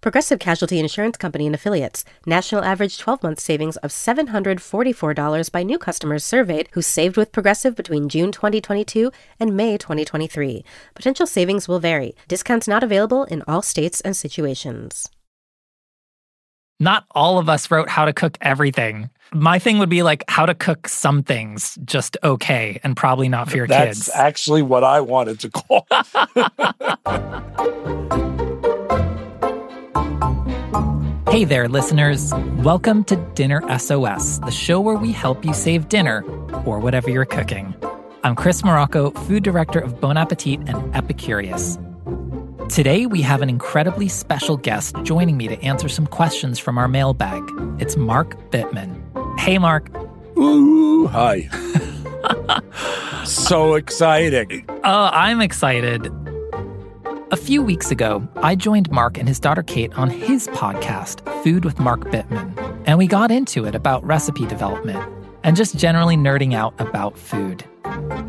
Progressive Casualty Insurance Company and Affiliates. National average 12-month savings of $744 by new customers surveyed who saved with Progressive between June 2022 and May 2023. Potential savings will vary. Discounts not available in all states and situations. Not all of us wrote How to Cook Everything. My thing would be like how to cook some things just okay and probably not for your kids. That's actually what I wanted to call it. Hey there, listeners. Welcome to Dinner SOS, the show where we help you save dinner, or whatever you're cooking. I'm Chris Morocco, food director of Bon Appetit and Epicurious. Today, we have an incredibly special guest joining me to answer some questions from our mailbag. It's Mark Bittman. Hey, Mark. Ooh, hi. So exciting. I'm excited. A few weeks ago, I joined Mark and his daughter Kate on his podcast, Food with Mark Bittman, and we got into it about recipe development and just generally nerding out about food.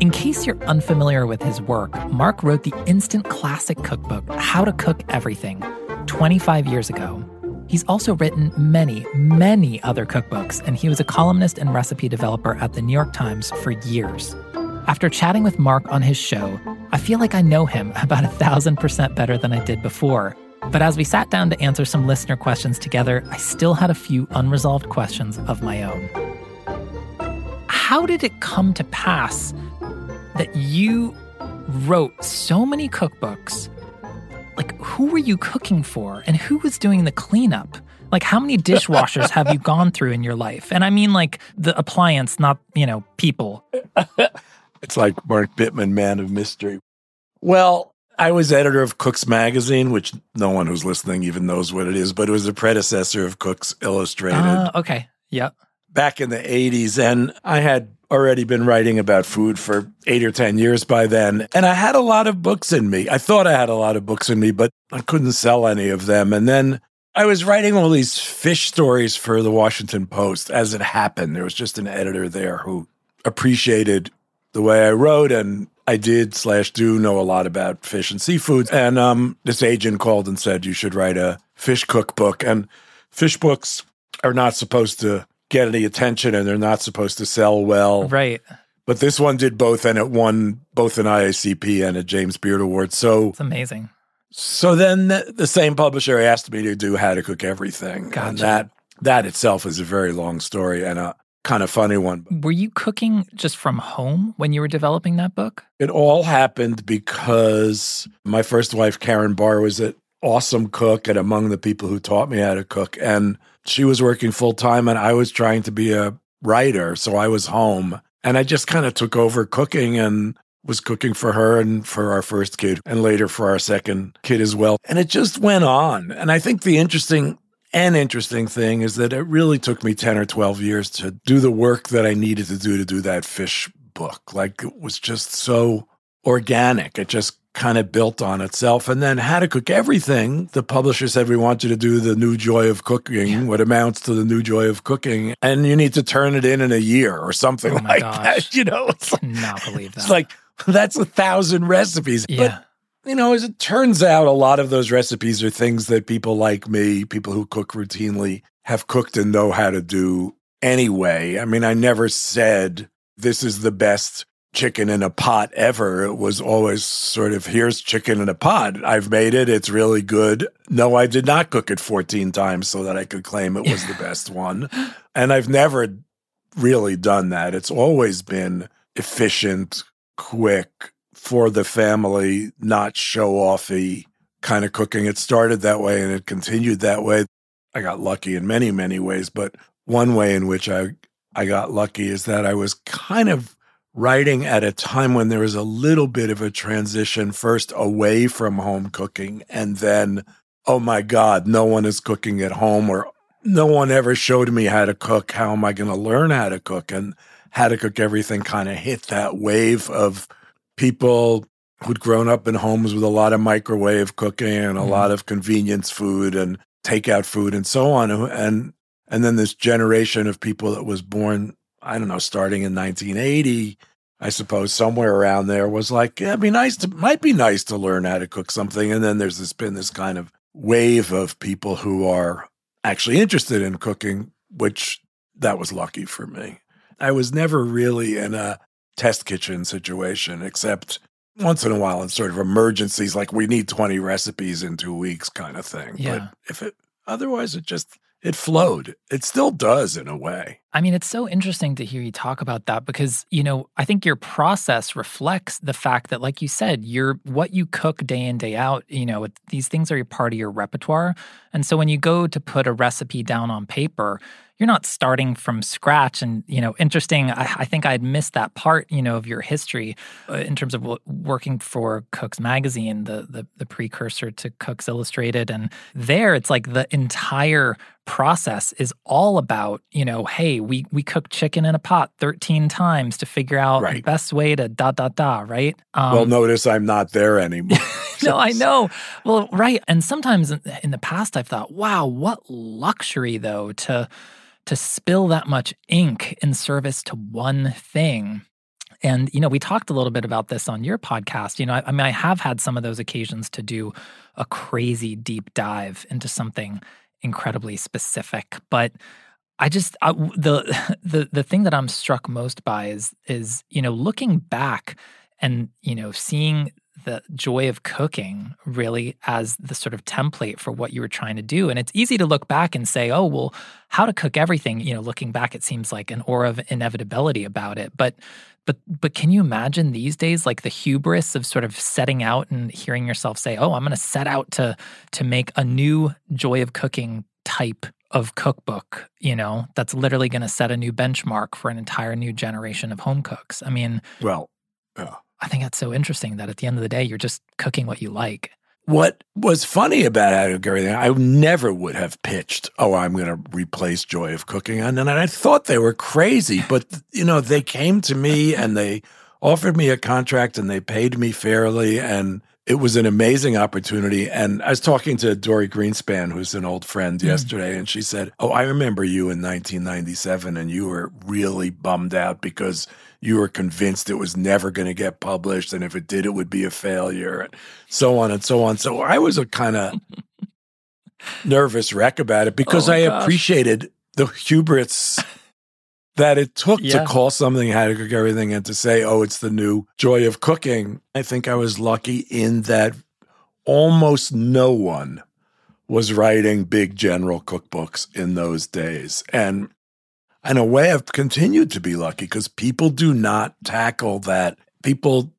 In case you're unfamiliar with his work, Mark wrote the instant classic cookbook, How to Cook Everything, 25 years ago. He's also written many, many other cookbooks, and he was a columnist and recipe developer at the New York Times for years. After chatting with Mark on his show, I feel like I know him about 1,000% better than I did before. But as we sat down to answer some listener questions together, I still had a few unresolved questions of my own. How did it come to pass that you wrote so many cookbooks? Like, who were you cooking for? And who was doing the cleanup? Like, how many dishwashers have you gone through in your life? And I mean, like, the appliance, not, you know, people. It's like Mark Bittman, man of mystery. Well, I was editor of Cook's magazine, which no one who's listening even knows what it is, but it was the predecessor of Cook's Illustrated. Okay. Yeah. Back in the 80s. And I had already been writing about food for 8 or 10 years by then. And I had a lot of books in me. I thought I had a lot of books in me, but I couldn't sell any of them. And then I was writing all these fish stories for the Washington Post. As it happened, there was just an editor there who appreciated the way I wrote, and I did/do know a lot about fish and seafood. And this agent called and said, you should write a fish cookbook. And fish books are not supposed to get any attention, and they're not supposed to sell well. Right. But this one did both, and it won both an IACP and a James Beard award. So it's amazing. So then the same publisher asked me to do How to Cook Everything. Gotcha. And that itself is a very long story, and kind of funny one. Were you cooking just from home when you were developing that book? It all happened because my first wife, Karen Barr, was an awesome cook and among the people who taught me how to cook. And she was working full-time, and I was trying to be a writer, so I was home. And I just kind of took over cooking and was cooking for her and for our first kid, and later for our second kid as well. And it just went on. And I think the interesting thing is that it really took me 10 or 12 years to do the work that I needed to do that fish book. Like, it was just so organic. It just kind of built on itself. And then How to Cook Everything, the publisher said, we want you to do the new Joy of Cooking, what amounts to the new Joy of Cooking, and you need to turn it in a year or something that. You know, it's like, I cannot believe that. It's like, that's 1,000 recipes. Yeah. But, you know, as it turns out, a lot of those recipes are things that people like me, people who cook routinely, have cooked and know how to do anyway. I mean, I never said, this is the best chicken in a pot ever. It was always sort of, here's chicken in a pot. I've made it. It's really good. No, I did not cook it 14 times so that I could claim it was the best one. And I've never really done that. It's always been efficient, quick, for the family, not show-offy kind of cooking. It started that way and it continued that way. I got lucky in many, many ways, but one way in which I got lucky is that I was kind of writing at a time when there was a little bit of a transition, first away from home cooking, and then, oh my God, no one is cooking at home, or no one ever showed me how to cook. How am I going to learn how to cook? And How to Cook Everything kind of hit that wave of people who'd grown up in homes with a lot of microwave cooking and a lot of convenience food and takeout food and so on. And then this generation of people that was born, I don't know, starting in 1980, I suppose, somewhere around there, was like, yeah, might be nice to learn how to cook something. And then there's been this kind of wave of people who are actually interested in cooking, which that was lucky for me. I was never really in a test kitchen situation, except once in a while in sort of emergencies, like we need 20 recipes in 2 weeks kind of thing. Yeah. But otherwise it flowed. It still does in a way. I mean, it's so interesting to hear you talk about that because, you know, I think your process reflects the fact that, like you said, what you cook day in, day out, you know, these things are part of your repertoire. And so when you go to put a recipe down on paper, you're not starting from scratch. And, you know, interesting, I think I had missed that part, you know, of your history in terms of working for Cook's Magazine, the precursor to Cook's Illustrated. And there, it's like the entire process is all about, you know, hey, we cook chicken in a pot 13 times to figure out the best way to right? Well, notice I'm not there anymore. No, I know. Well, right. And sometimes in the past, I've thought, wow, what luxury, though, to spill that much ink in service to one thing. And, you know, we talked a little bit about this on your podcast. You know, I mean, I have had some of those occasions to do a crazy deep dive into something incredibly specific. But I just, the thing that I'm struck most by is, you know, looking back and, you know, seeing the joy of cooking really as the sort of template for what you were trying to do. And it's easy to look back and say, oh, well, How to Cook Everything, you know, looking back, it seems like an aura of inevitability about it. But can you imagine these days, like the hubris of sort of setting out and hearing yourself say, oh, I'm going to set out to make a new joy of cooking type of cookbook, you know, that's literally going to set a new benchmark for an entire new generation of home cooks. I mean, well, yeah. I think that's so interesting that at the end of the day, you're just cooking what you like. What was funny about How to Cook Everything, I never would have pitched, oh, I'm going to replace Joy of Cooking. And I thought they were crazy, but, you know, they came to me and they offered me a contract and they paid me fairly. And it was an amazing opportunity. And I was talking to Dory Greenspan, who's an old friend, yesterday, and she said, oh, I remember you in 1997 and you were really bummed out because you were convinced it was never going to get published, and if it did, it would be a failure, and so on and so on. So I was a kind of nervous wreck about it because appreciated the hubris that it took to call something How to Cook Everything and to say, oh, it's the new Joy of Cooking. I think I was lucky in that almost no one was writing big general cookbooks in those days. And in a way, I've continued to be lucky because people do not tackle that. People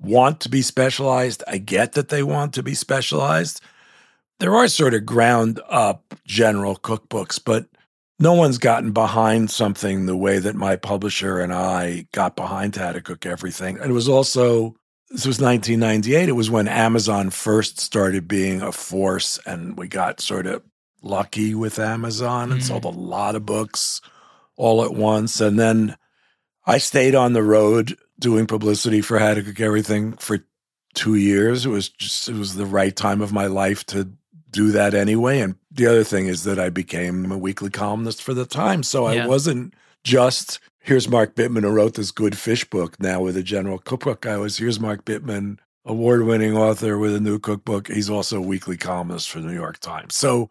want to be specialized. I get that they want to be specialized. There are sort of ground-up general cookbooks, but no one's gotten behind something the way that my publisher and I got behind How to Cook Everything. And it was also, this was 1998, it was when Amazon first started being a force, and we got sort of lucky with Amazon and sold a lot of books all at once. And then I stayed on the road doing publicity for How to Cook Everything for 2 years. It was the right time of my life to do that anyway. And the other thing is that I became a weekly columnist for The Times. So I wasn't just, here's Mark Bittman who wrote this good fish book now with a general cookbook. I was, here's Mark Bittman, award-winning author with a new cookbook. He's also a weekly columnist for The New York Times. So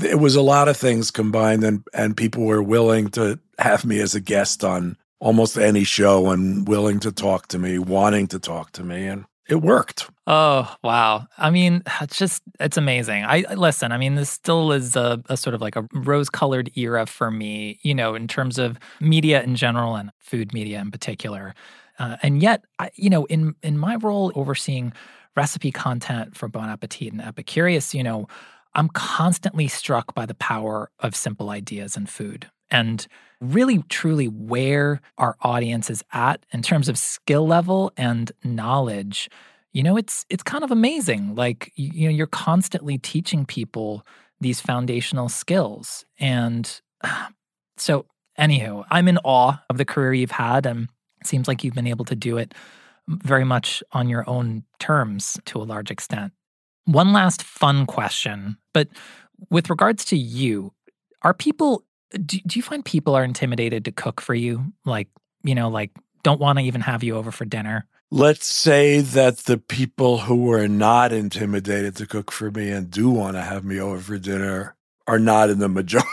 it was a lot of things combined, and people were willing to have me as a guest on almost any show and willing to talk to me, wanting to talk to me, and it worked. Oh, wow. I mean, it's amazing. Listen, I mean, this still is a sort of like a rose-colored era for me, you know, in terms of media in general and food media in particular. And yet, you know, in my role overseeing recipe content for Bon Appetit and Epicurious, you know, I'm constantly struck by the power of simple ideas in food and really truly where our audience is at in terms of skill level and knowledge. You know, it's kind of amazing. Like, you know, you're constantly teaching people these foundational skills. And so Anywho, I'm in awe of the career you've had, and it seems like you've been able to do it very much on your own terms to a large extent. One last fun question, but with regards to you, are people, do you find people are intimidated to cook for you? Like, you know, like don't want to even have you over for dinner? Let's say that the people who are not intimidated to cook for me and do want to have me over for dinner are not in the majority.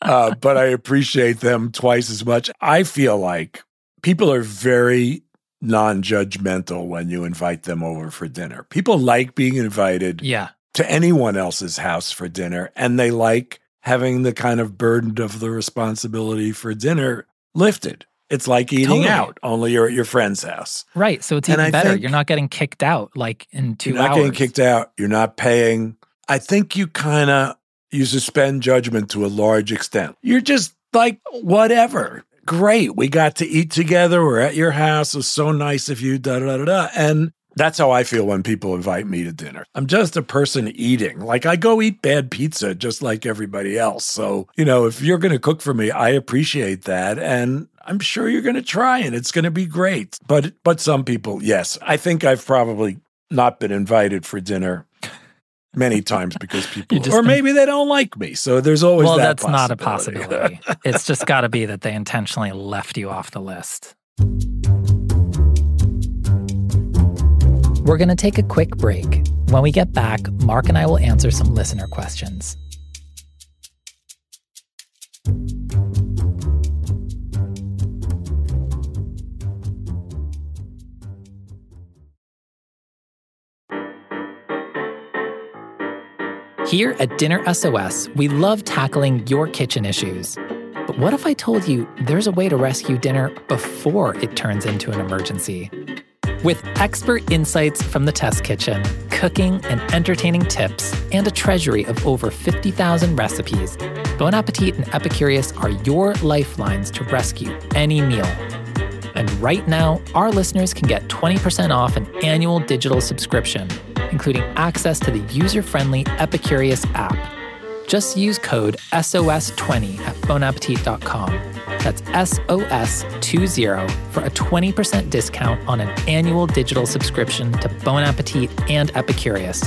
But I appreciate them twice as much. I feel like people are very non-judgmental when you invite them over for dinner. People like being invited to anyone else's house for dinner, and they like having the kind of burden of the responsibility for dinner lifted. It's like eating out, only you're at your friend's house. Right, so it's even better. You're not getting kicked out like in 2 hours. You're not getting kicked out. You're not paying. I think you kind of, you suspend judgment to a large extent. You're just like, whatever. Great, we got to eat together. We're at your house. It's so nice of you, da-da-da-da-da. And that's how I feel when people invite me to dinner. I'm just a person eating. Like, I go eat bad pizza just like everybody else. So, you know, if you're going to cook for me, I appreciate that. And I'm sure you're going to try, and it's going to be great. But some people, yes. I think I've probably not been invited for dinner many times because people, or maybe they don't like me. So there's always that possibility. Well, that's not a possibility. It's just got to be that they intentionally left you off the list. We're going to take a quick break. When we get back, Mark and I will answer some listener questions. Here at Dinner SOS, we love tackling your kitchen issues. But what if I told you there's a way to rescue dinner before it turns into an emergency? With expert insights from the test kitchen, cooking and entertaining tips, and a treasury of over 50,000 recipes, Bon Appetit and Epicurious are your lifelines to rescue any meal. And right now, our listeners can get 20% off an annual digital subscription, including access to the user-friendly Epicurious app. Just use code SOS20 at bonappetit.com. That's SOS20 for a 20% discount on an annual digital subscription to Bon Appetit and Epicurious.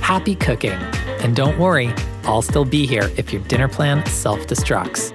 Happy cooking. And don't worry, I'll still be here if your dinner plan self-destructs.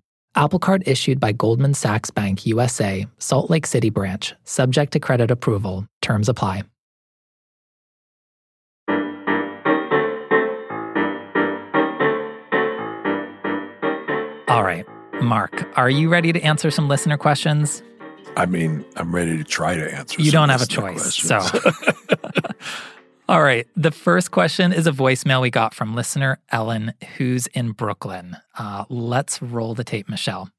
Apple Card issued by Goldman Sachs Bank USA, Salt Lake City branch, subject to credit approval. Terms apply. All right, Mark, are you ready to answer some listener questions? I mean, I'm ready to try to answer some. You don't have a choice, questions. So. All right, the first question is a voicemail we got from listener Ellen, who's in Brooklyn. Let's roll the tape, Michelle.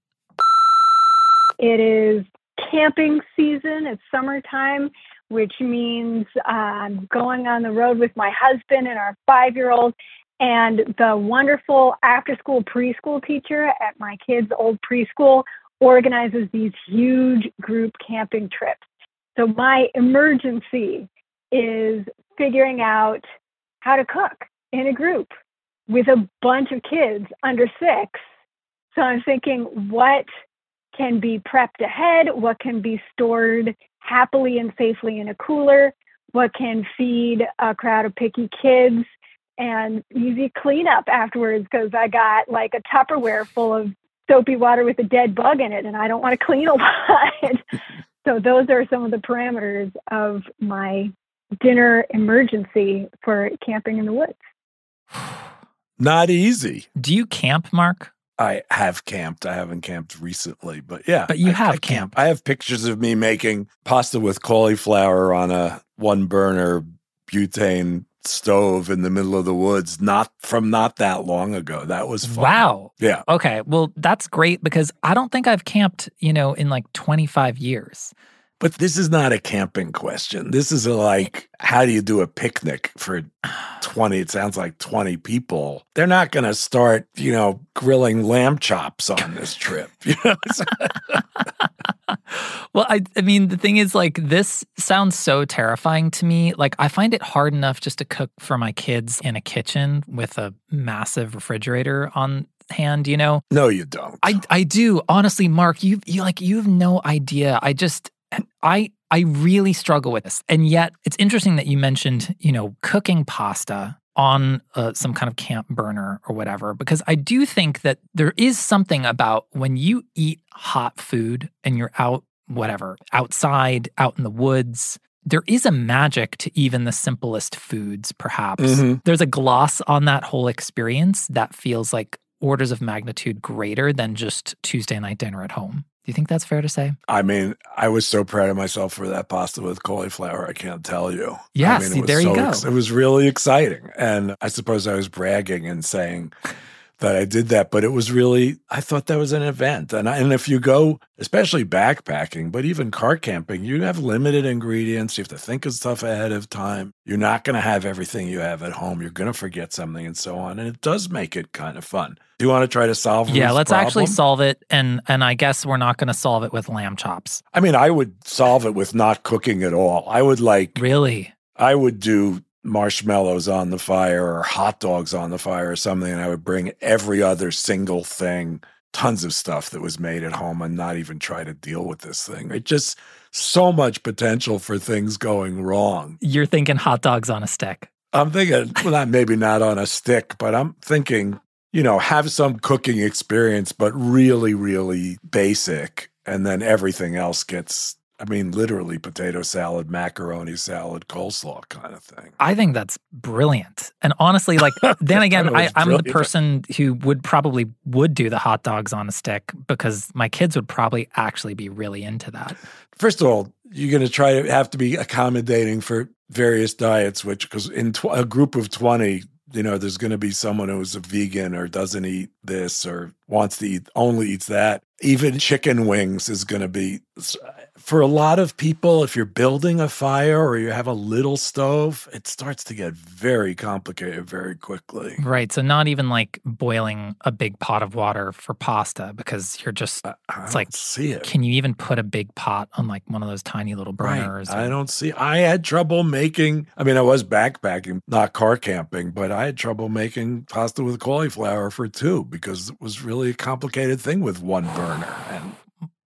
It is camping season. It's summertime, which means I'm going on the road with my husband and our 5-year-old. And the wonderful after-school preschool teacher at my kids' old preschool organizes these huge group camping trips. So my emergency is figuring out how to cook in a group with a bunch of kids under 6. So I'm thinking, what can be prepped ahead? What can be stored happily and safely in a cooler? What can feed a crowd of picky kids? And easy cleanup afterwards, because I got like a Tupperware full of soapy water with a dead bug in it, and I don't want to clean a lot. So those are some of the parameters of my dinner emergency for camping in the woods. Not easy. Do you camp, Mark? I have camped. I haven't camped recently, but yeah. But you have camped. I have pictures of me making pasta with cauliflower on a one-burner butane stove in the middle of the woods not that long ago. That was fun. Wow. Yeah. Okay. Well, that's great because I don't think I've camped, in like 25 years. But this is not a camping question. This is how do you do a picnic for 20? It sounds like 20 people. They're not going to start, grilling lamb chops on this trip. Well, I mean, the thing is, this sounds so terrifying to me. I find it hard enough just to cook for my kids in a kitchen with a massive refrigerator on hand, No, you don't. I do. Honestly, Mark, you have no idea. I really struggle with this. And yet, it's interesting that you mentioned, cooking pasta on some kind of camp burner or whatever, because I do think that there is something about when you eat hot food and you're out, whatever, outside, out in the woods, there is a magic to even the simplest foods, perhaps. Mm-hmm. There's a gloss on that whole experience that feels like orders of magnitude greater than just Tuesday night dinner at home. Do you think that's fair to say? I mean, I was so proud of myself for that pasta with cauliflower, I can't tell you. Yeah, there you go. It was really exciting. And I suppose I was bragging and saying that I did that, but it was really, I thought that was an event. And if you go, especially backpacking, but even car camping, you have limited ingredients. You have to think of stuff ahead of time. You're not going to have everything you have at home. You're going to forget something and so on. And it does make it kind of fun. Do you want to try to solve this problem? Yeah, let's actually solve it. And I guess we're not going to solve it with lamb chops. I mean, I would solve it with not cooking at all. I would Really? I would do marshmallows on the fire or hot dogs on the fire or something. And I would bring every other single thing, tons of stuff that was made at home and not even try to deal with this thing. It just so much potential for things going wrong. You're thinking hot dogs on a stick. I'm thinking, maybe not on a stick, but I'm thinking, have some cooking experience, but really, really basic. And then everything else gets, literally potato salad, macaroni salad, coleslaw kind of thing. I think that's brilliant. And honestly, then again, I'm the person who would do the hot dogs on a stick because my kids would probably actually be really into that. First of all, you're going to have to be accommodating for various diets, which, because in a group of 20, there's going to be someone who's a vegan or doesn't eat this or wants to only eats that. Even chicken wings is going to be, for a lot of people, if you're building a fire or you have a little stove, it starts to get very complicated very quickly. Right. So not even boiling a big pot of water for pasta because you're just, see it. Can you even put a big pot on one of those tiny little burners? Right. I had trouble making, I was backpacking, not car camping, but I had trouble making pasta with cauliflower for two because it was really a complicated thing with one burner. And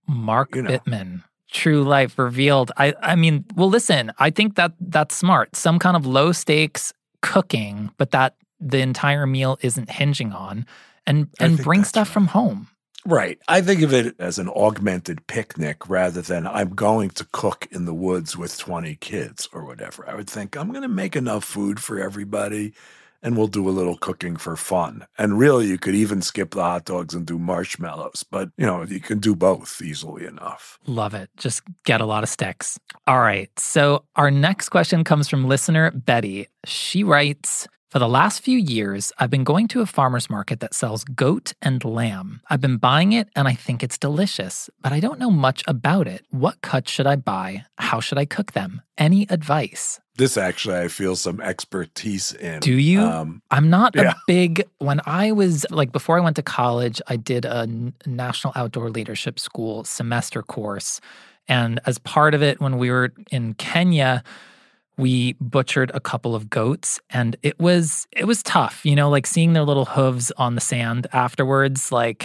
Mark Bittman. True life revealed. Listen, I think that that's smart. Some kind of low stakes cooking, but that the entire meal isn't hinging on and bring stuff from home. Right. I think of it as an augmented picnic rather than I'm going to cook in the woods with 20 kids or whatever. I would think I'm going to make enough food for everybody and we'll do a little cooking for fun. And really, you could even skip the hot dogs and do marshmallows. But, you can do both easily enough. Love it. Just get a lot of sticks. All right. So our next question comes from listener Betty. She writes, for the last few years, I've been going to a farmer's market that sells goat and lamb. I've been buying it, and I think it's delicious. But I don't know much about it. What cuts should I buy? How should I cook them? Any advice? This actually, I feel some expertise in. Do you? I'm not a big, when I was, before I went to college, I did a National Outdoor Leadership School semester course. And as part of it, when we were in Kenya, we butchered a couple of goats, and it was tough, seeing their little hooves on the sand afterwards. I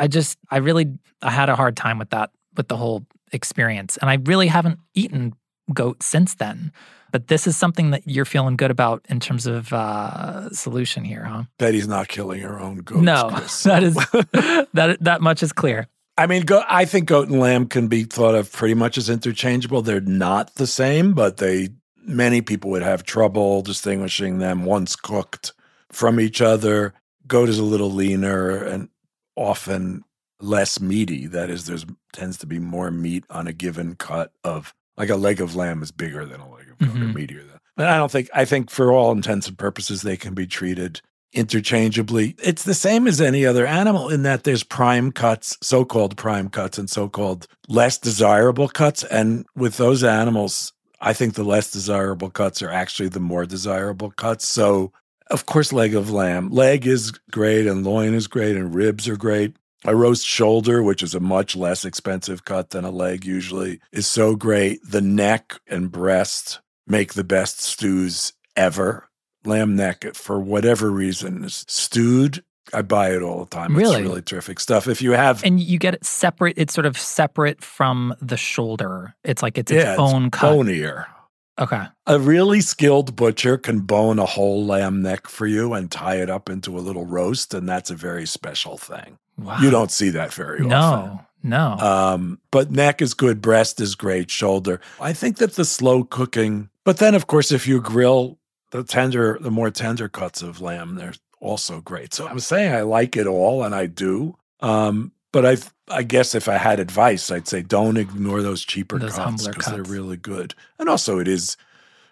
had a hard time with that, with the whole experience. And I really haven't eaten goat since then. But this is something that you're feeling good about in terms of solution here, huh? Betty's not killing her own goats. No, that is that much is clear. I think goat and lamb can be thought of pretty much as interchangeable. They're not the same, but many people would have trouble distinguishing them once cooked from each other. Goat is a little leaner and often less meaty. That is, there tends to be more meat on a given cut of a leg of lamb is bigger than a leg of goat, or meatier than. But I think for all intents and purposes, they can be treated interchangeably. It's the same as any other animal in that there's prime cuts, so-called prime cuts, and so-called less desirable cuts. And with those animals, I think the less desirable cuts are actually the more desirable cuts. So, of course, leg of lamb. Leg is great, and loin is great, and ribs are great. A roast shoulder, which is a much less expensive cut than a leg usually, is so great. The neck and breast make the best stews ever. Lamb neck, for whatever reason, is stewed. I buy it all the time. Really? It's really terrific stuff. If you have... And you get it separate. It's sort of separate from the shoulder. It's like it's its own cut. Yeah, it's bonier. Okay. A really skilled butcher can bone a whole lamb neck for you and tie it up into a little roast, and that's a very special thing. Wow. You don't see that very often. No. But neck is good, breast is great, shoulder. I think that the slow cooking... But then, of course, if you grill the more tender cuts of lamb, they're also great. So I'm saying I like it all, and I do. But I guess if I had advice, I'd say don't ignore those cheaper cuts because they're really good. And also it is,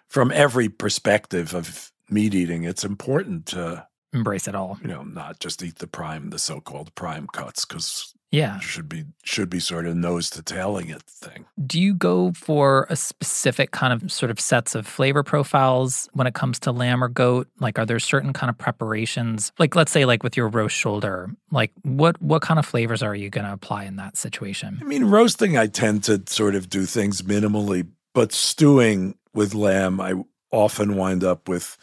from every perspective of meat eating, it's important to embrace it all. You know, not just eat the so-called prime cuts, because you should be sort of nose to tailing it thing. Do you go for a specific kind of sort of sets of flavor profiles when it comes to lamb or goat? Like, are there certain kind of preparations? Like, let's say, like with your roast shoulder, like what kind of flavors are you going to apply in that situation? I mean, roasting, I tend to sort of do things minimally, but stewing with lamb, I often wind up with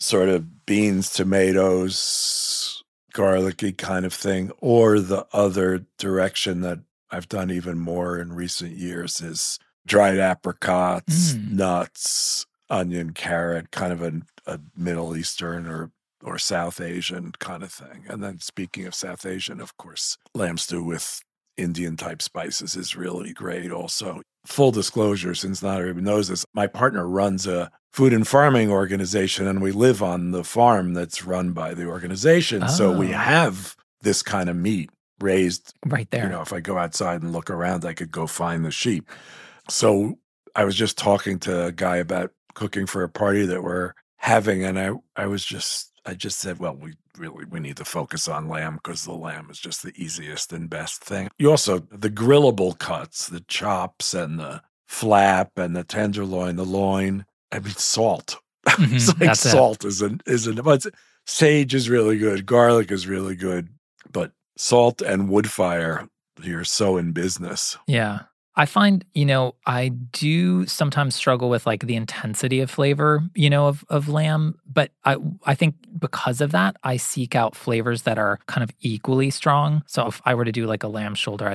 sort of beans, tomatoes, garlicky kind of thing. Or the other direction that I've done even more in recent years is dried apricots, nuts, onion, carrot, kind of a Middle Eastern or South Asian kind of thing. And then, speaking of South Asian, of course, lamb stew with Indian type spices is really great also. Full disclosure, since not everyone knows this, my partner runs a food and farming organization, and we live on the farm that's run by the organization. Oh. So we have this kind of meat raised right there. You know, if I go outside and look around, I could go find the sheep. So I was just talking to a guy about cooking for a party that we're having, and I just said, well, we need to focus on lamb because the lamb is just the easiest and best thing. You also, the grillable cuts, the chops and the flap and the tenderloin, the loin. I mean, salt. It's like that's salt it. Sage is really good. Garlic is really good. But salt and wood fire, you're so in business. Yeah. I find, you know, I do sometimes struggle with like the intensity of flavor, you know, of lamb. But I think because of that, I seek out flavors that are kind of equally strong. So if I were to do like a lamb shoulder,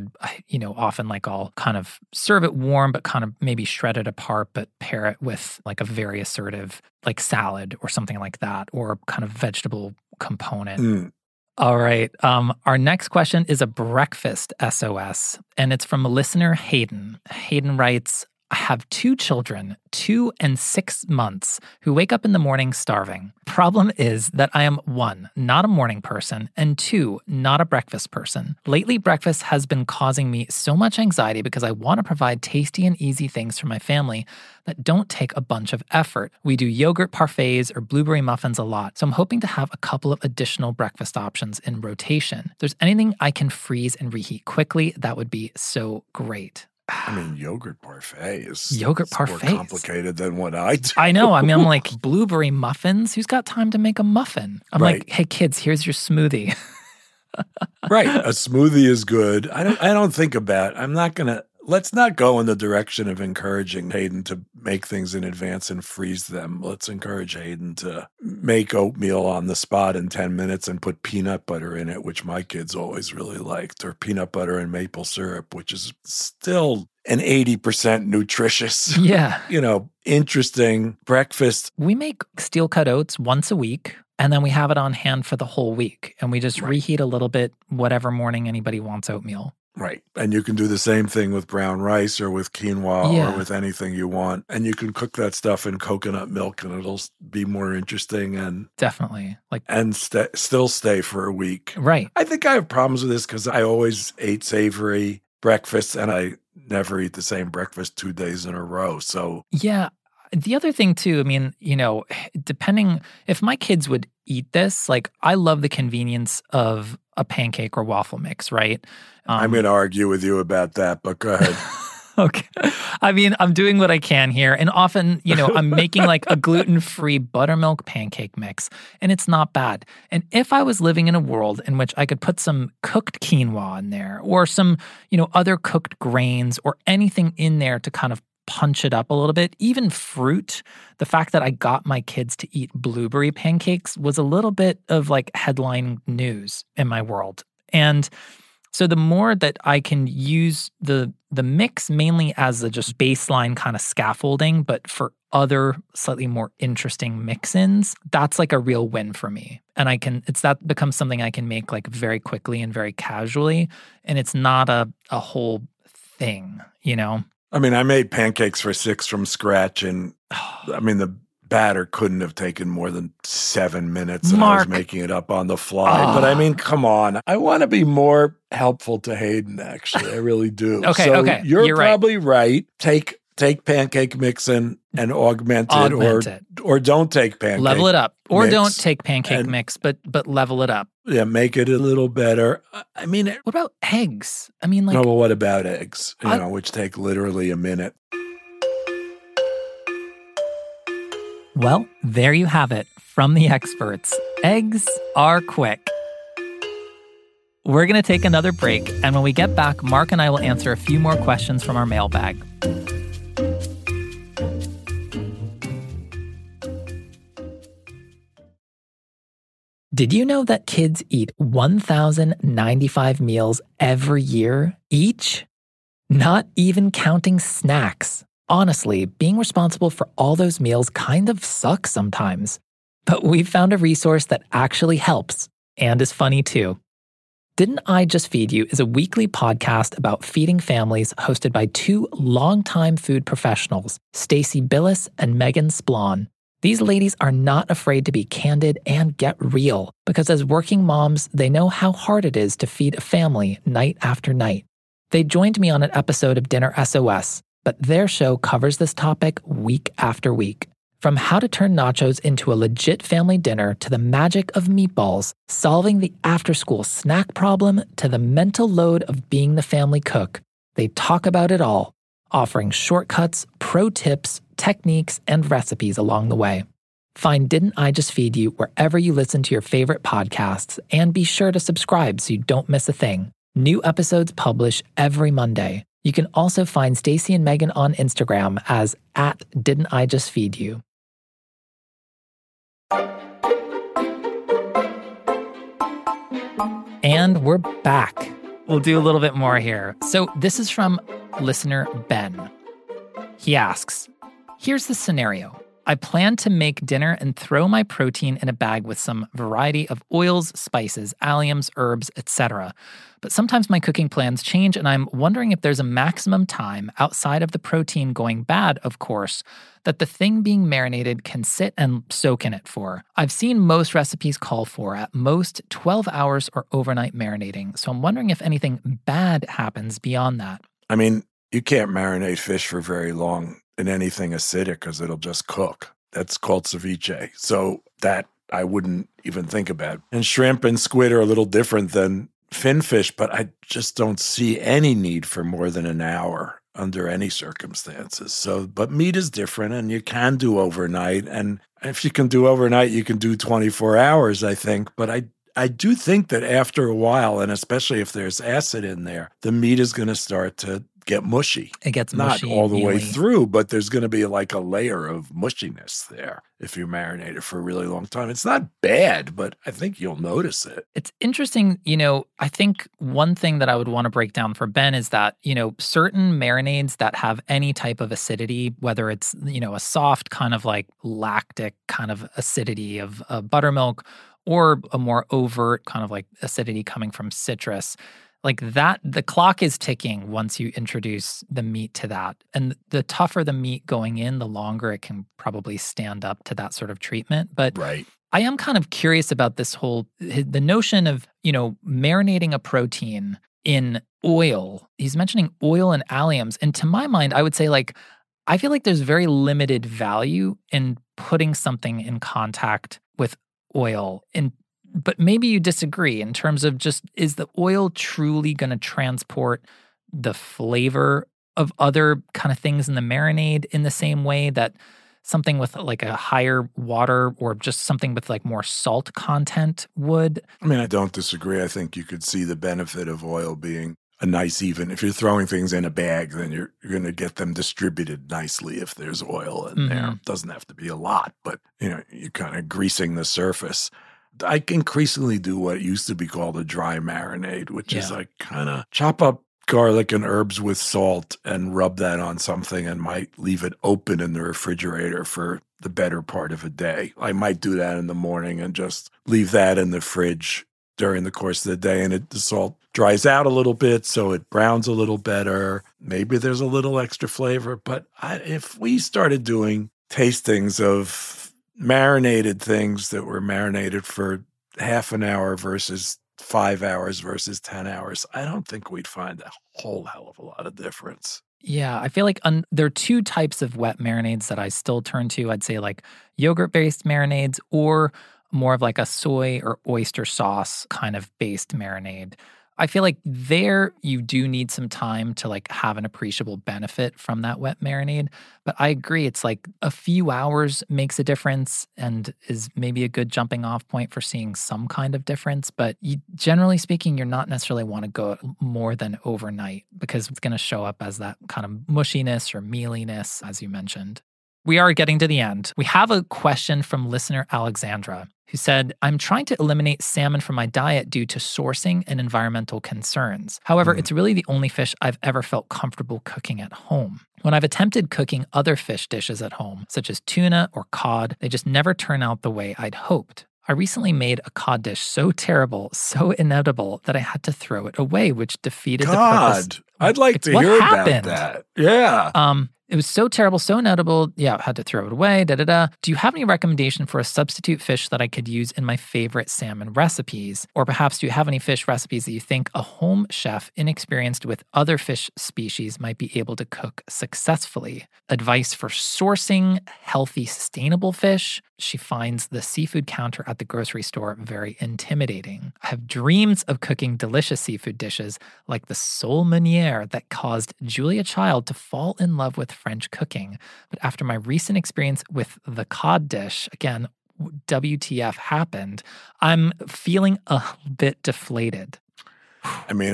I'll kind of serve it warm, but kind of maybe shred it apart, but pair it with like a very assertive like salad or something like that, or kind of vegetable component. Mm. All right. Our next question is a breakfast SOS, and it's from a listener, Hayden. Hayden writes, I have 2 children, 2 and 6 months, who wake up in the morning starving. Problem is that I am 1, not a morning person, and 2, not a breakfast person. Lately, breakfast has been causing me so much anxiety because I want to provide tasty and easy things for my family that don't take a bunch of effort. We do yogurt parfaits or blueberry muffins a lot, so I'm hoping to have a couple of additional breakfast options in rotation. If there's anything I can freeze and reheat quickly, that would be so great. I mean, yogurt parfait is more complicated than what I do. I know. I mean, I'm like, blueberry muffins? Who's got time to make a muffin? I'm right. Like, hey, kids, here's your smoothie. Right. A smoothie is good. I don't think about it. Let's not go in the direction of encouraging Hayden to make things in advance and freeze them. Let's encourage Hayden to make oatmeal on the spot in 10 minutes and put peanut butter in it, which my kids always really liked, or peanut butter and maple syrup, which is still an 80% nutritious, interesting breakfast. We make steel-cut oats once a week, and then we have it on hand for the whole week, and we just reheat a little bit whatever morning anybody wants oatmeal. Right. And you can do the same thing with brown rice or with quinoa or with anything you want. And you can cook that stuff in coconut milk, and it'll be more interesting and definitely still stay for a week. Right. I think I have problems with this because I always ate savory breakfasts, and I never eat the same breakfast 2 days in a row. So yeah. The other thing too, I mean, you know, depending, if my kids would eat this, like I love the convenience of a pancake or waffle mix, right? I'm going to argue with you about that, but go ahead. Okay. I mean, I'm doing what I can here. And often, you know, I'm making like a gluten-free buttermilk pancake mix, and it's not bad. And if I was living in a world in which I could put some cooked quinoa in there or some, you know, other cooked grains or anything in there to kind of punch it up a little bit, even fruit, the fact that I got my kids to eat blueberry pancakes was a little bit of like headline news in my world. And so the more that I can use the mix mainly as a just baseline kind of scaffolding, but for other slightly more interesting mix-ins, that's like a real win for me. And I can, it's that becomes something I can make like very quickly and very casually. And it's not a whole thing, you know? I mean, I made pancakes for six from scratch, and I mean, the batter couldn't have taken more than 7 minutes, and Mark. I was making it up on the fly. But I mean, come on. I want to be more helpful to Hayden, actually. I really do. Okay. You're probably right. Take pancake mix and augment it. Or don't take pancake mix. Level it up. Or don't take pancake mix, but level it up. Yeah, make it a little better. I mean, what about eggs? I mean, like. No, but what about eggs? You know, which take literally a minute. Well, there you have it from the experts. Eggs are quick. We're going to take another break, and when we get back, Mark and I will answer a few more questions from our mailbag. Did you know that kids eat 1,095 meals every year each? Not even counting snacks. Honestly, being responsible for all those meals kind of sucks sometimes. But we've found a resource that actually helps and is funny too. Didn't I Just Feed You is a weekly podcast about feeding families hosted by two longtime food professionals, Stacey Billis and Megan Splawn. These ladies are not afraid to be candid and get real because as working moms, they know how hard it is to feed a family night after night. They joined me on an episode of Dinner SOS, but their show covers this topic week after week. From how to turn nachos into a legit family dinner to the magic of meatballs, solving the after-school snack problem to the mental load of being the family cook, they talk about it all, offering shortcuts, pro tips, techniques, and recipes along the way. Find Didn't I Just Feed You wherever you listen to your favorite podcasts, and be sure to subscribe so you don't miss a thing. New episodes publish every Monday. You can also find Stacey and Megan on Instagram as @Didn'tIJustFeedYou. And we're back. We'll do a little bit more here. So this is from listener Ben. He asks, here's the scenario. I plan to make dinner and throw my protein in a bag with some variety of oils, spices, alliums, herbs, etc. But sometimes my cooking plans change, and I'm wondering if there's a maximum time outside of the protein going bad, of course, that the thing being marinated can sit and soak in it for. I've seen most recipes call for at most 12 hours or overnight marinating, so I'm wondering if anything bad happens beyond that. I mean, you can't marinate fish for very long in anything acidic because it'll just cook. That's called ceviche. So that I wouldn't even think about. And shrimp and squid are a little different than finfish, but I just don't see any need for more than an hour under any circumstances. So, but meat is different, and you can do overnight. And if you can do overnight, you can do 24 hours, I think. But I do think that after a while, and especially if there's acid in there, the meat is going to start to get mushy. It gets mushy. Not all the way through, but there's going to be like a layer of mushiness there if you marinate it for a really long time. It's not bad, but I think you'll notice it. It's interesting. You know, I think one thing that I would want to break down for Ben is that, you know, certain marinades that have any type of acidity, whether it's, you know, a soft kind of like lactic kind of acidity of buttermilk or a more overt kind of like acidity coming from citrus, like that, the clock is ticking once you introduce the meat to that. And the tougher the meat going in, the longer it can probably stand up to that sort of treatment. But right. I am kind of curious about this whole, the notion of, you know, marinating a protein in oil. He's mentioning oil and alliums. And to my mind, I would say like, I feel like there's very limited value in putting something in contact with oil. But maybe you disagree in terms of just, is the oil truly going to transport the flavor of other kind of things in the marinade in the same way that something with like a higher water or just something with like more salt content would? I mean, I don't disagree. I think you could see the benefit of oil being a nice even. If you're throwing things in a bag, then you're going to get them distributed nicely if there's oil in there. It doesn't have to be a lot, but you know, you're kind of greasing the surface. I increasingly do what used to be called a dry marinade, which is like kind of chop up garlic and herbs with salt and rub that on something and might leave it open in the refrigerator for the better part of a day. I might do that in the morning and just leave that in the fridge during the course of the day, and the salt dries out a little bit, so it browns a little better. Maybe there's a little extra flavor, but if we started doing tastings of marinated things that were marinated for half an hour versus 5 hours versus 10 hours, I don't think we'd find a whole hell of a lot of difference. Yeah, I feel like there are two types of wet marinades that I still turn to. I'd say like yogurt-based marinades or more of like a soy or oyster sauce kind of based marinade. I feel like there you do need some time to like have an appreciable benefit from that wet marinade. But I agree, it's like a few hours makes a difference and is maybe a good jumping off point for seeing some kind of difference. But you, generally speaking, you're not necessarily want to go more than overnight because it's going to show up as that kind of mushiness or mealiness, as you mentioned. We are getting to the end. We have a question from listener Alexandra, who said, I'm trying to eliminate salmon from my diet due to sourcing and environmental concerns. However, it's really the only fish I've ever felt comfortable cooking at home. When I've attempted cooking other fish dishes at home, such as tuna or cod, they just never turn out the way I'd hoped. I recently made a cod dish so terrible, so inedible, that I had to throw it away, which defeated the purpose. I'd like to hear about that. Yeah. It was so terrible, so inedible. Yeah, I had to throw it away, Do you have any recommendation for a substitute fish that I could use in my favorite salmon recipes? Or perhaps do you have any fish recipes that you think a home chef inexperienced with other fish species might be able to cook successfully? Advice for sourcing healthy, sustainable fish? She finds the seafood counter at the grocery store very intimidating. I have dreams of cooking delicious seafood dishes like the sole meuniere that caused Julia Child to fall in love with French cooking. But after my recent experience with the cod dish, again, WTF happened, I'm feeling a bit deflated. I mean,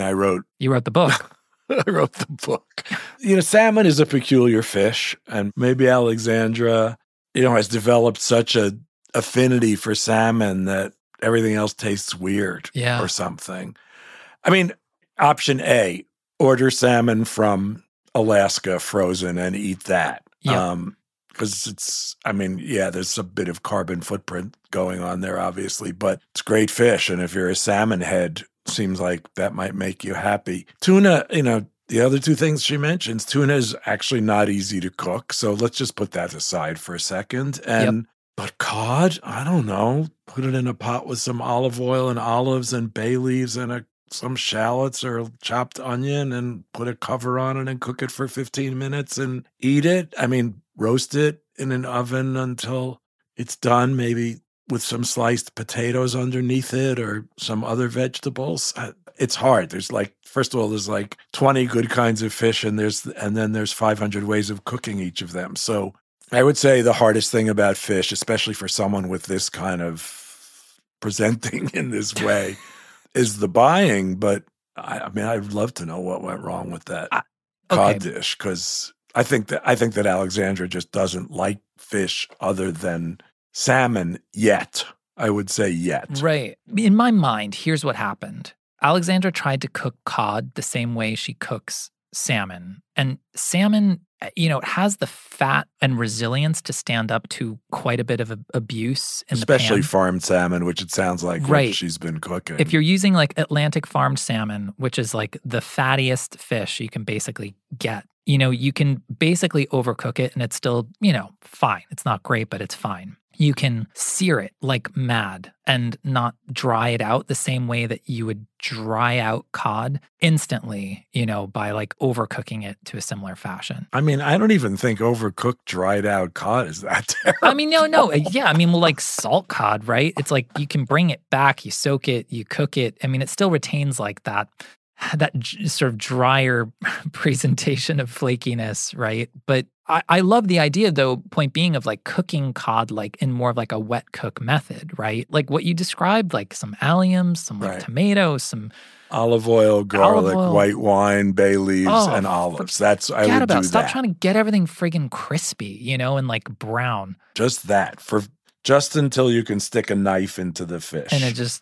You wrote the book. I wrote the book. You know, salmon is a peculiar fish, and maybe Alexandra, you know, has developed such an affinity for salmon that everything else tastes weird or something. I mean, option A, order salmon from Alaska frozen and eat that. Yeah. Because there's a bit of carbon footprint going on there, obviously, but it's great fish. And if you're a salmon head, seems like that might make you happy. Tuna, you know, the other two things she mentions, tuna is actually not easy to cook. So let's just put that aside for a second. But cod, I don't know, put it in a pot with some olive oil and olives and bay leaves and some shallots or chopped onion and put a cover on it and cook it for 15 minutes and eat it. I mean, roast it in an oven until it's done, maybe with some sliced potatoes underneath it or some other vegetables. It's hard. There's like, first of all, there's like 20 good kinds of fish and then there's 500 ways of cooking each of them. So I would say the hardest thing about fish, especially for someone with this kind of presenting in this way, is the buying, but I'd love to know what went wrong with that cod dish, because I think that Alexandra just doesn't like fish other than salmon yet. I would say yet. Right. In my mind, here's what happened. Alexandra tried to cook cod the same way she cooks salmon. And salmon, you know, it has the fat and resilience to stand up to quite a bit of abuse in the pan. Especially farmed salmon, which it sounds like what she's been cooking. If you're using like Atlantic farmed salmon, which is like the fattiest fish you can basically get, you know, you can basically overcook it and it's still, you know, fine. It's not great, but it's fine. you can sear it like mad and not dry it out the same way that you would dry out cod instantly, you know, by like overcooking it to a similar fashion. I mean, I don't even think overcooked, dried out cod is that terrible. I mean, no. Yeah, I mean, well, like salt cod, right? It's like you can bring it back, you soak it, you cook it. I mean, it still retains like that sort of drier presentation of flakiness, right? But I love the idea, though, point being of like cooking cod like in more of like a wet cook method, right? Like what you described, like some alliums, some like tomatoes, some olive oil, garlic, white wine, bay leaves, and olives. That's I would about. Do Stop that. Stop trying to get everything friggin' crispy, you know, and like brown. Just that for just until you can stick a knife into the fish, and it just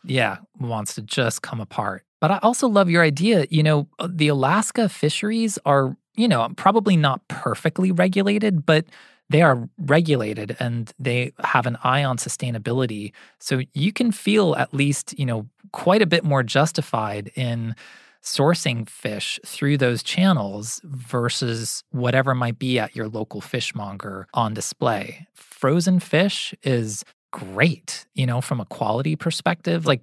wants to just come apart. But I also love your idea. You know, the Alaska fisheries are, you know, probably not perfectly regulated, but they are regulated and they have an eye on sustainability. So you can feel at least, you know, quite a bit more justified in sourcing fish through those channels versus whatever might be at your local fishmonger on display. Frozen fish is great, you know, from a quality perspective. Like,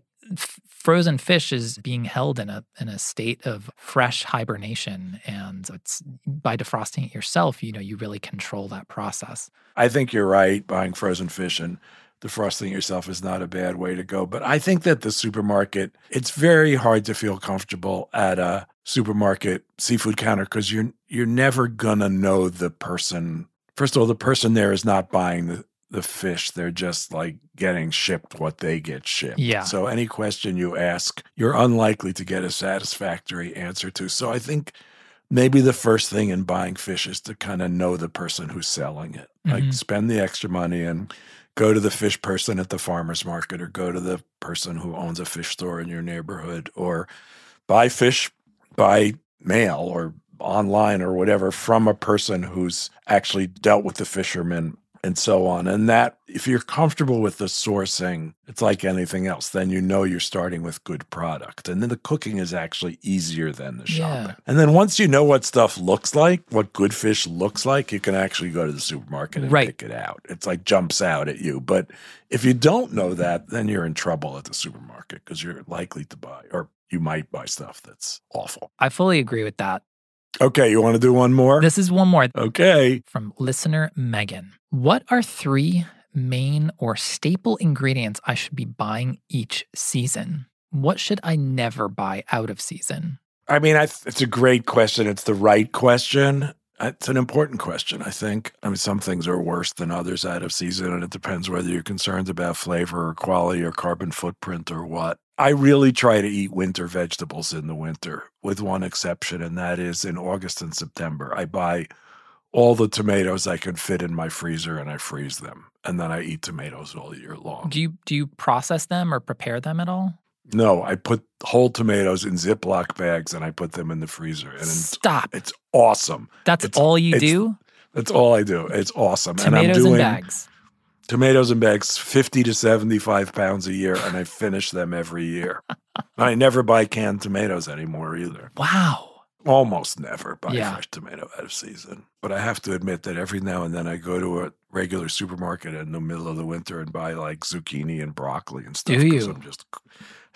frozen fish is being held in a state of fresh hibernation, and it's by defrosting it yourself, you know, you really control that process. I think you're right. Buying frozen fish and defrosting yourself is not a bad way to go. But I think that the supermarket, it's very hard to feel comfortable at a supermarket seafood counter because you're never gonna know the person. First of all, the person there is not buying the fish, they're just like getting shipped what they get shipped. Yeah. So any question you ask, you're unlikely to get a satisfactory answer to. So I think maybe the first thing in buying fish is to kind of know the person who's selling it. Mm-hmm. Like spend the extra money and go to the fish person at the farmer's market, or go to the person who owns a fish store in your neighborhood, or buy fish by mail or online or whatever from a person who's actually dealt with the fishermen and so on. And that, if you're comfortable with the sourcing, it's like anything else, then you know you're starting with good product. And then the cooking is actually easier than the shopping. And then once you know what stuff looks like, what good fish looks like, you can actually go to the supermarket and pick it out. It's like jumps out at you. But if you don't know that, then you're in trouble at the supermarket because you're likely to buy, or you might buy stuff that's awful. I fully agree with that. Okay, you want to do one more? This is one more. Okay. From listener Megan. What are 3 main or staple ingredients I should be buying each season? What should I never buy out of season? I mean, it's a great question. It's the right question. It's an important question, I think. I mean, some things are worse than others out of season, and it depends whether you're concerned about flavor or quality or carbon footprint or what. I really try to eat winter vegetables in the winter, with one exception, and that is in August and September. I buy all the tomatoes I can fit in my freezer, and I freeze them, and then I eat tomatoes all year long. Do you process them or prepare them at all? No, I put whole tomatoes in Ziploc bags and I put them in the freezer. And stop. It's awesome. That's all you do? That's all I do. It's awesome. Tomatoes in bags. Tomatoes in bags, 50 to 75 pounds a year, and I finish them every year. I never buy canned tomatoes anymore either. Wow. Almost never buy fresh tomato out of season. But I have to admit that every now and then I go to a regular supermarket in the middle of the winter and buy like zucchini and broccoli and stuff. Do you? 'Cause I'm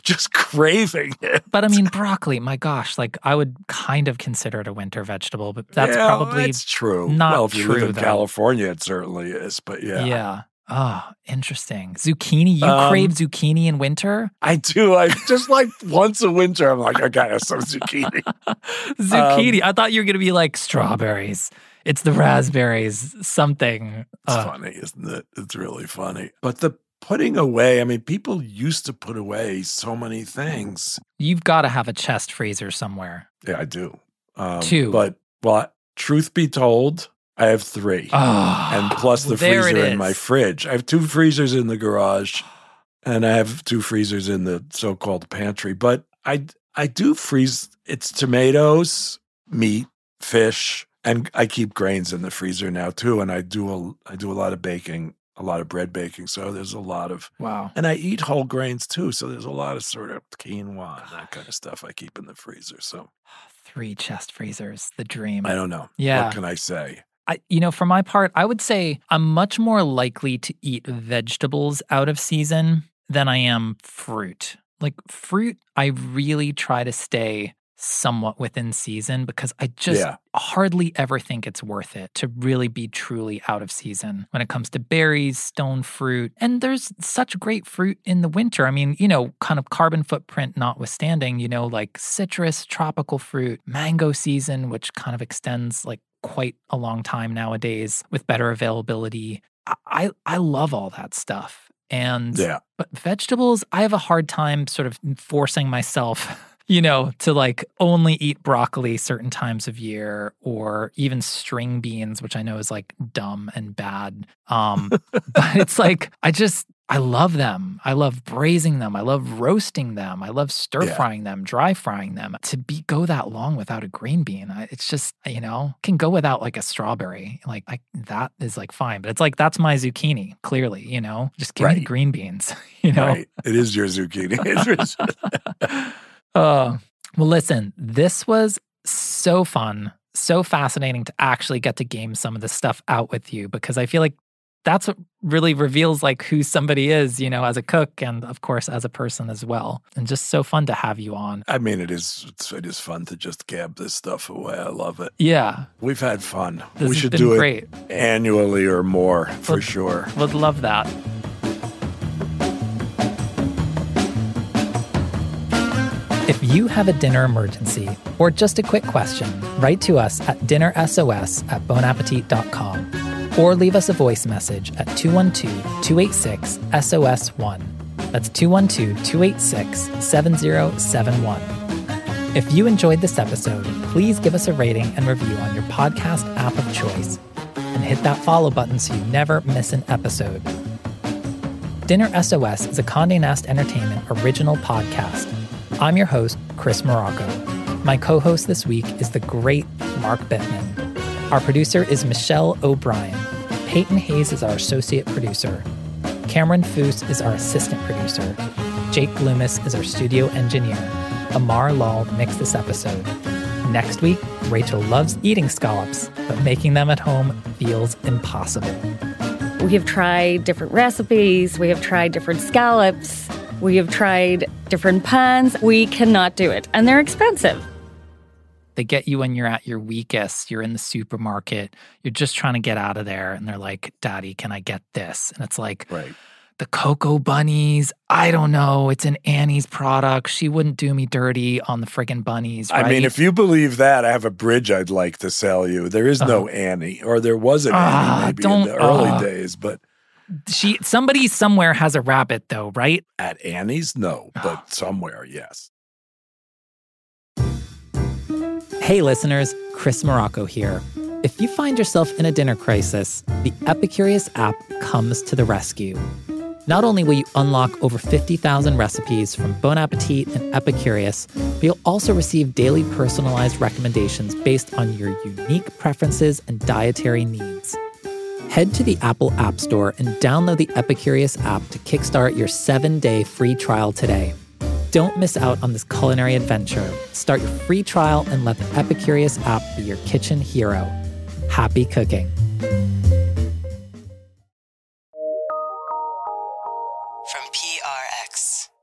just craving it. But I mean, broccoli, my gosh, like I would kind of consider it a winter vegetable, but that's probably that's true. Not well, if you live in California, it certainly is, but yeah. Oh, interesting. Zucchini. You crave zucchini in winter? I do. I just like once a winter, I'm like, I gotta have some zucchini. Zucchini. I thought you were going to be like strawberries. It's the raspberries, something. It's funny, isn't it? It's really funny. But the putting away, I mean, people used to put away so many things. You've got to have a chest freezer somewhere. Yeah, I do. 2. But, well, truth be told, I have 3, and plus the freezer in my fridge. I have 2 freezers in the garage, and I have 2 freezers in the so-called pantry. But I do freeze. It's tomatoes, meat, fish, and I keep grains in the freezer now too. And I do a lot of baking, a lot of bread baking. So there's a lot of and I eat whole grains too. So there's a lot of sort of quinoa and that kind of stuff I keep in the freezer. So 3 chest freezers, the dream. I don't know. Yeah. What can I say? For my part, I would say I'm much more likely to eat vegetables out of season than I am fruit. Like fruit, I really try to stay somewhat within season because I just hardly ever think it's worth it to really be truly out of season when it comes to berries, stone fruit. And there's such great fruit in the winter. I mean, kind of carbon footprint notwithstanding, like citrus, tropical fruit, mango season, which kind of extends like quite a long time nowadays with better availability. I love all that stuff. And but vegetables, I have a hard time sort of forcing myself to like only eat broccoli certain times of year or even string beans, which I know is like dumb and bad. But it's like, I love them. I love braising them. I love roasting them. I love stir frying them, dry frying them. To go that long without a green bean, it's just, can go without like a strawberry. Like that is like fine, but it's like, that's my zucchini, clearly, just give me the green beans, Right. It is your zucchini. Well, listen, this was so fun, so fascinating to actually get to game some of this stuff out with you, because I feel like that's what really reveals like who somebody is, as a cook and of course as a person as well. And just so fun to have you on. I mean, it is fun to just gab this stuff away. I love it. Yeah. We've had fun. We should do it annually or more for sure. Would love that. If you have a dinner emergency or just a quick question, write to us at dinnersos@bonappetit.com or leave us a voice message at 212-286-SOS1. That's 212-286-7071. If you enjoyed this episode, please give us a rating and review on your podcast app of choice and hit that follow button so you never miss an episode. Dinner SOS is a Condé Nast Entertainment original podcast. I'm your host, Chris Morocco. My co-host this week is the great Mark Bittman. Our producer is Michelle O'Brien. Peyton Hayes is our associate producer. Cameron Foose is our assistant producer. Jake Loomis is our studio engineer. Amar Lal mixed this episode. Next week, Rachel loves eating scallops, but making them at home feels impossible. We have tried different recipes. We have tried different scallops. We have tried different puns. We cannot do it. And they're expensive. They get you when you're at your weakest. You're in the supermarket. You're just trying to get out of there. And they're like, Daddy, can I get this? And it's like, the Cocoa Bunnies. I don't know. It's an Annie's product. She wouldn't do me dirty on the friggin' bunnies, right? I mean, if you believe that, I have a bridge I'd like to sell you. There is no Annie. Or there was an Annie maybe in the early days, but... Somebody somewhere has a rabbit, though, right? At Annie's? No, but somewhere, yes. Hey, listeners, Chris Morocco here. If you find yourself in a dinner crisis, the Epicurious app comes to the rescue. Not only will you unlock over 50,000 recipes from Bon Appetit and Epicurious, but you'll also receive daily personalized recommendations based on your unique preferences and dietary needs. Head to the Apple App Store and download the Epicurious app to kickstart your 7-day free trial today. Don't miss out on this culinary adventure. Start your free trial and let the Epicurious app be your kitchen hero. Happy cooking. From PRX.